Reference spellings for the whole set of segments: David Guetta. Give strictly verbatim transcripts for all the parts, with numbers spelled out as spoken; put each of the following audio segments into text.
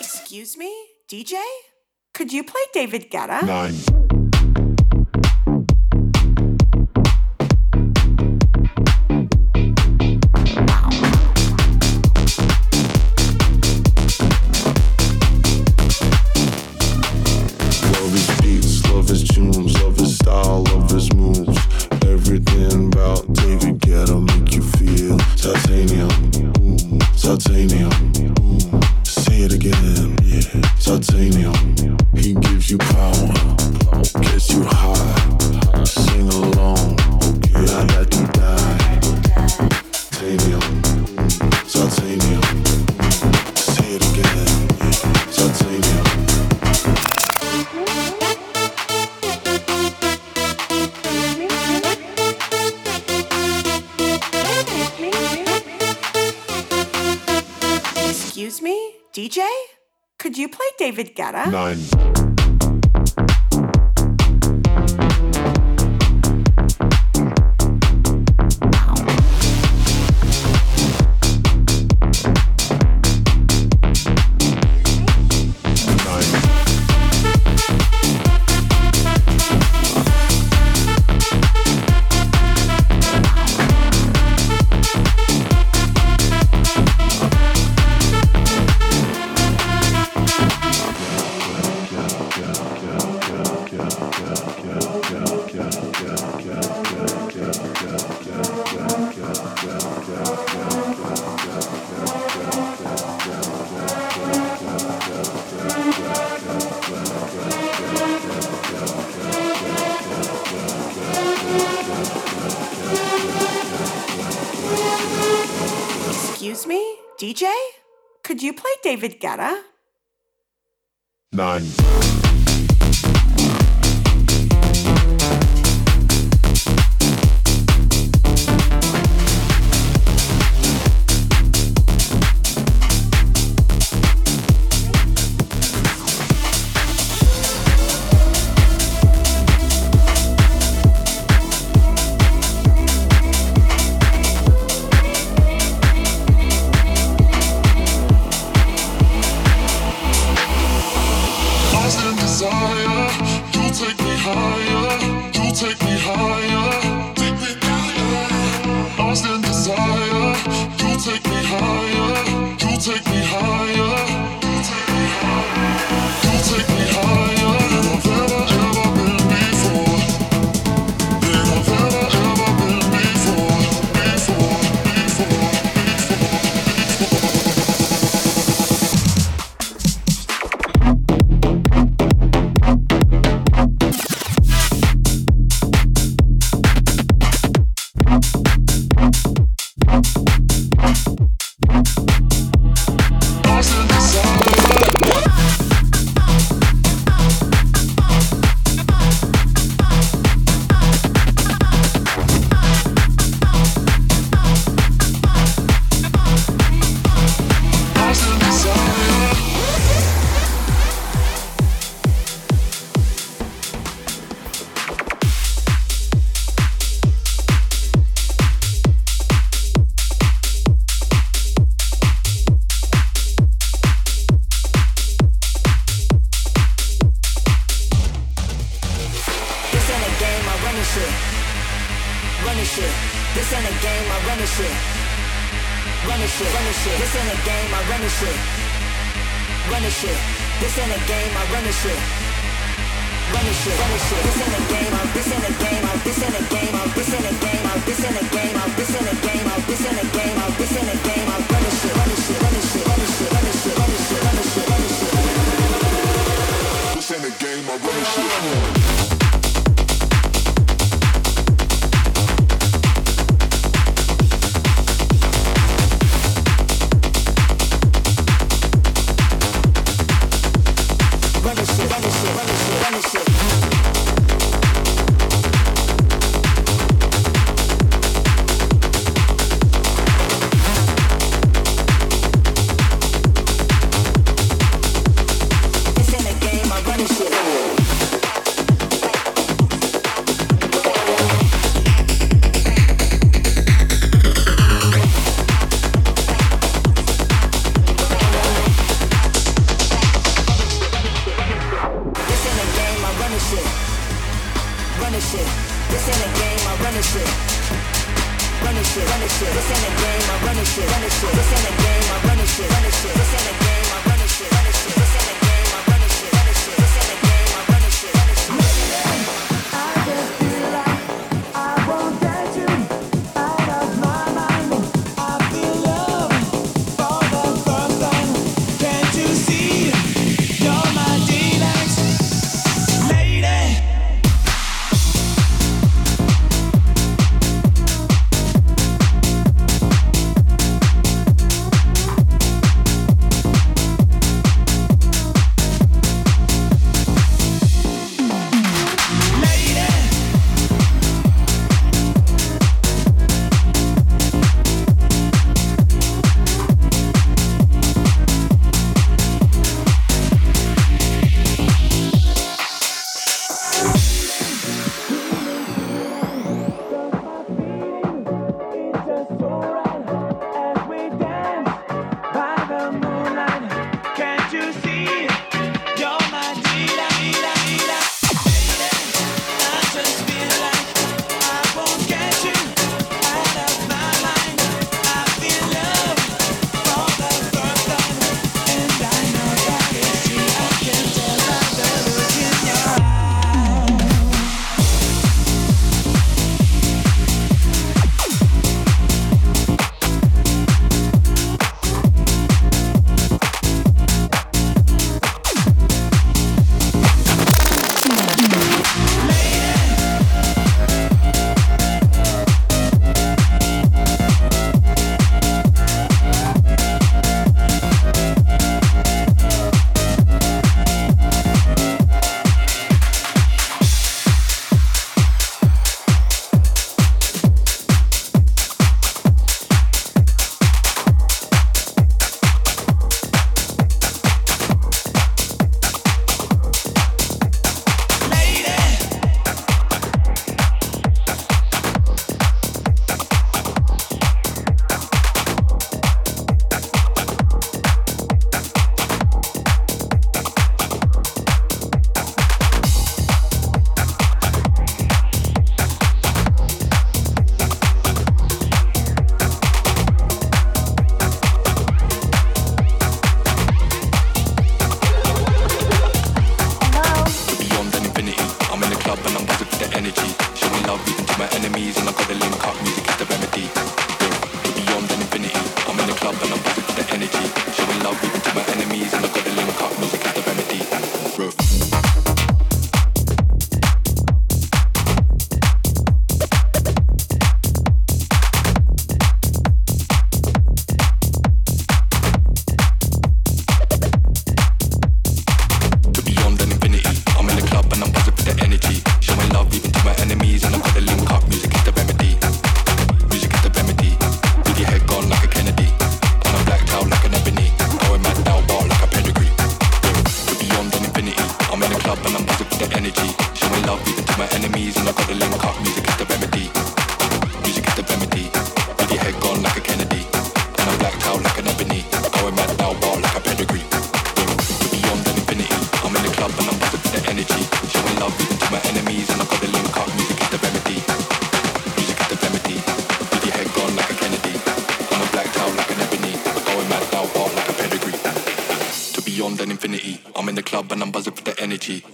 Excuse me, D J? Could you play David Guetta? Nine. Excuse me, D J? Could you play David Guetta? Nine. Excuse me, D J? Could you play David Guetta? Nine. Running shit, running shit, this ain't a game. I'm running shit, running shit, this ain't a game. I'm running shit, running shit, this ain't a game. I'm running shit, running shit, this ain't a game. I'm running shit, running shit, this ain't a game. I'm running shit, running shit, this ain't a game. I just feel like I won't get you out of my mind. I feel love for the first time. Can't you see? You're my D-Max, lady.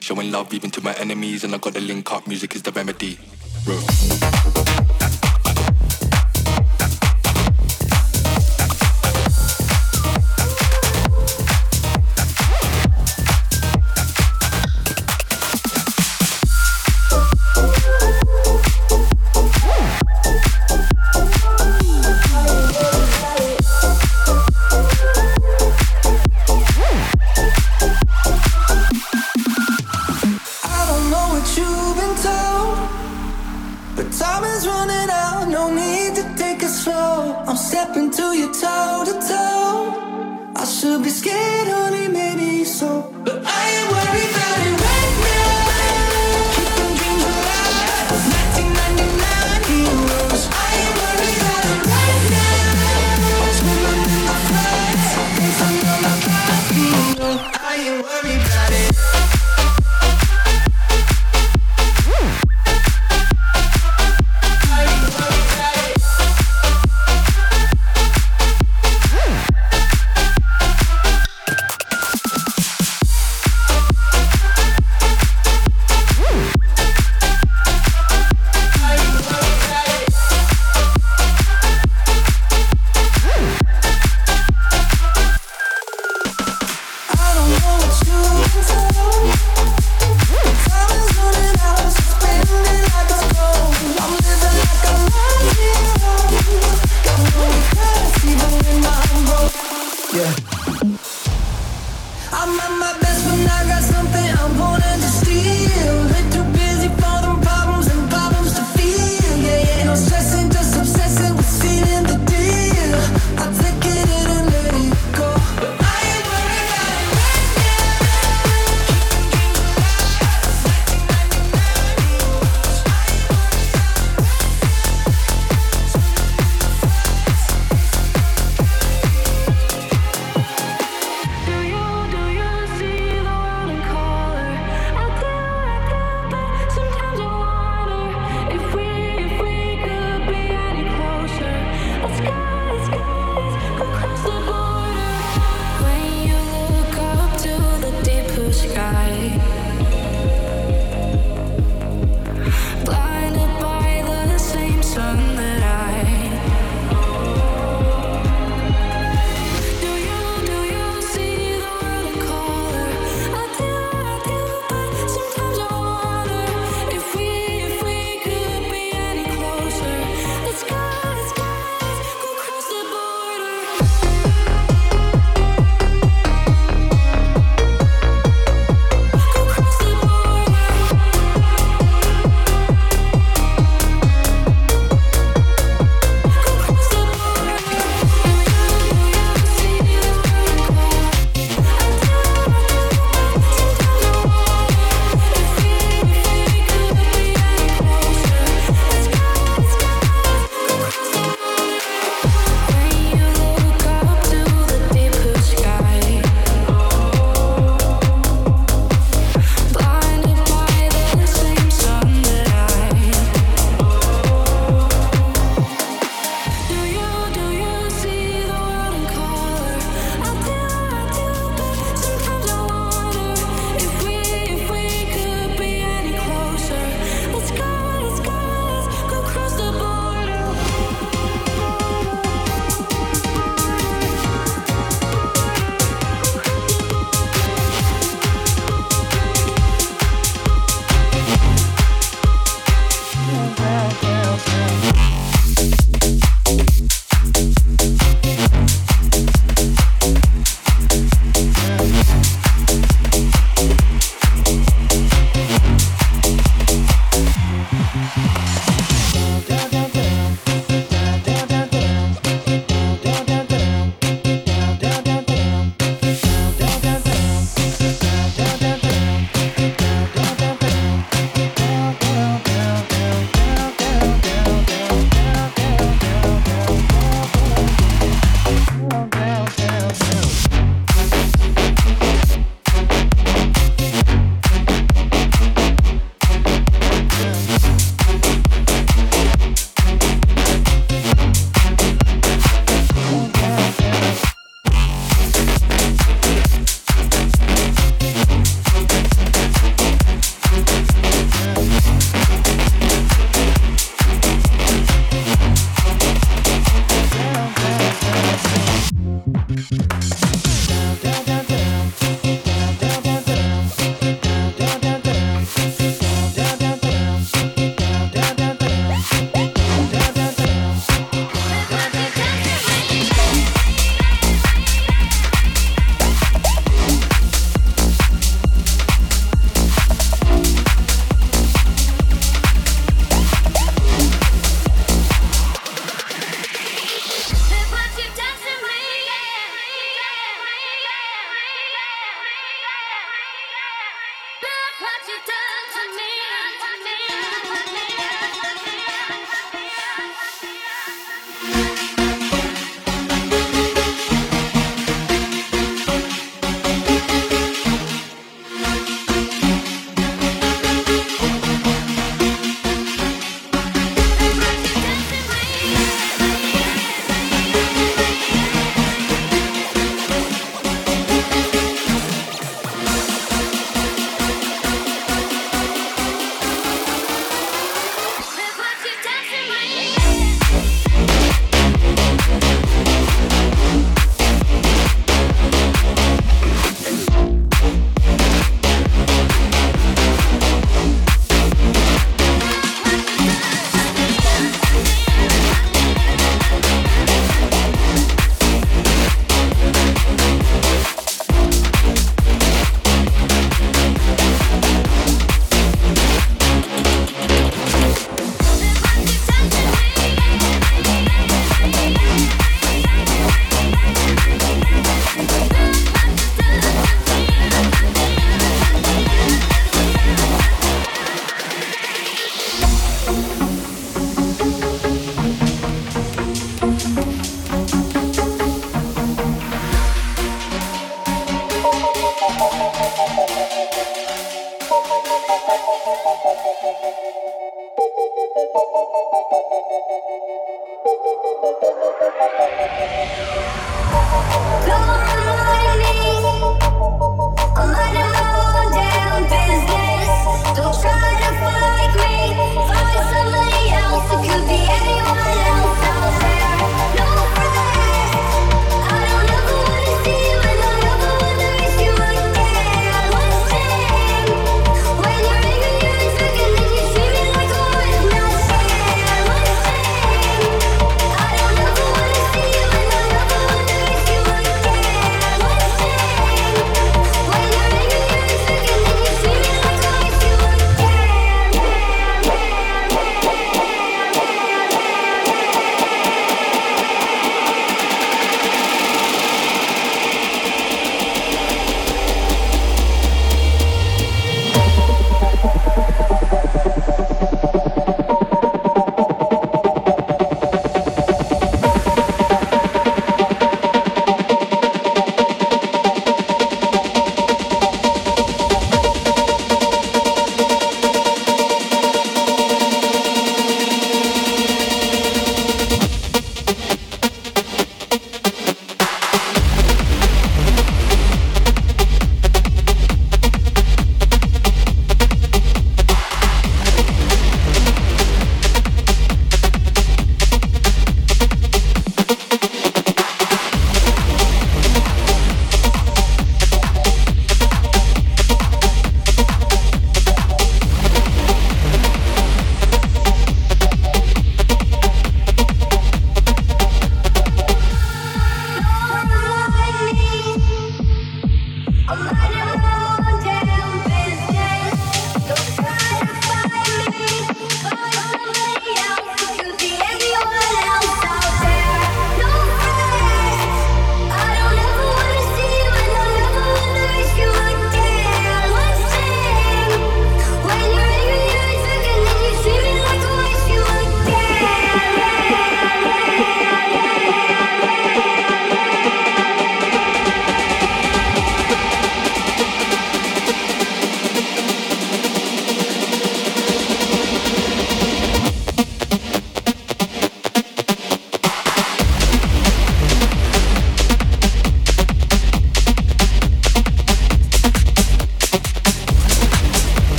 Showing love even to my enemies, and I gotta link up. Music is the remedy.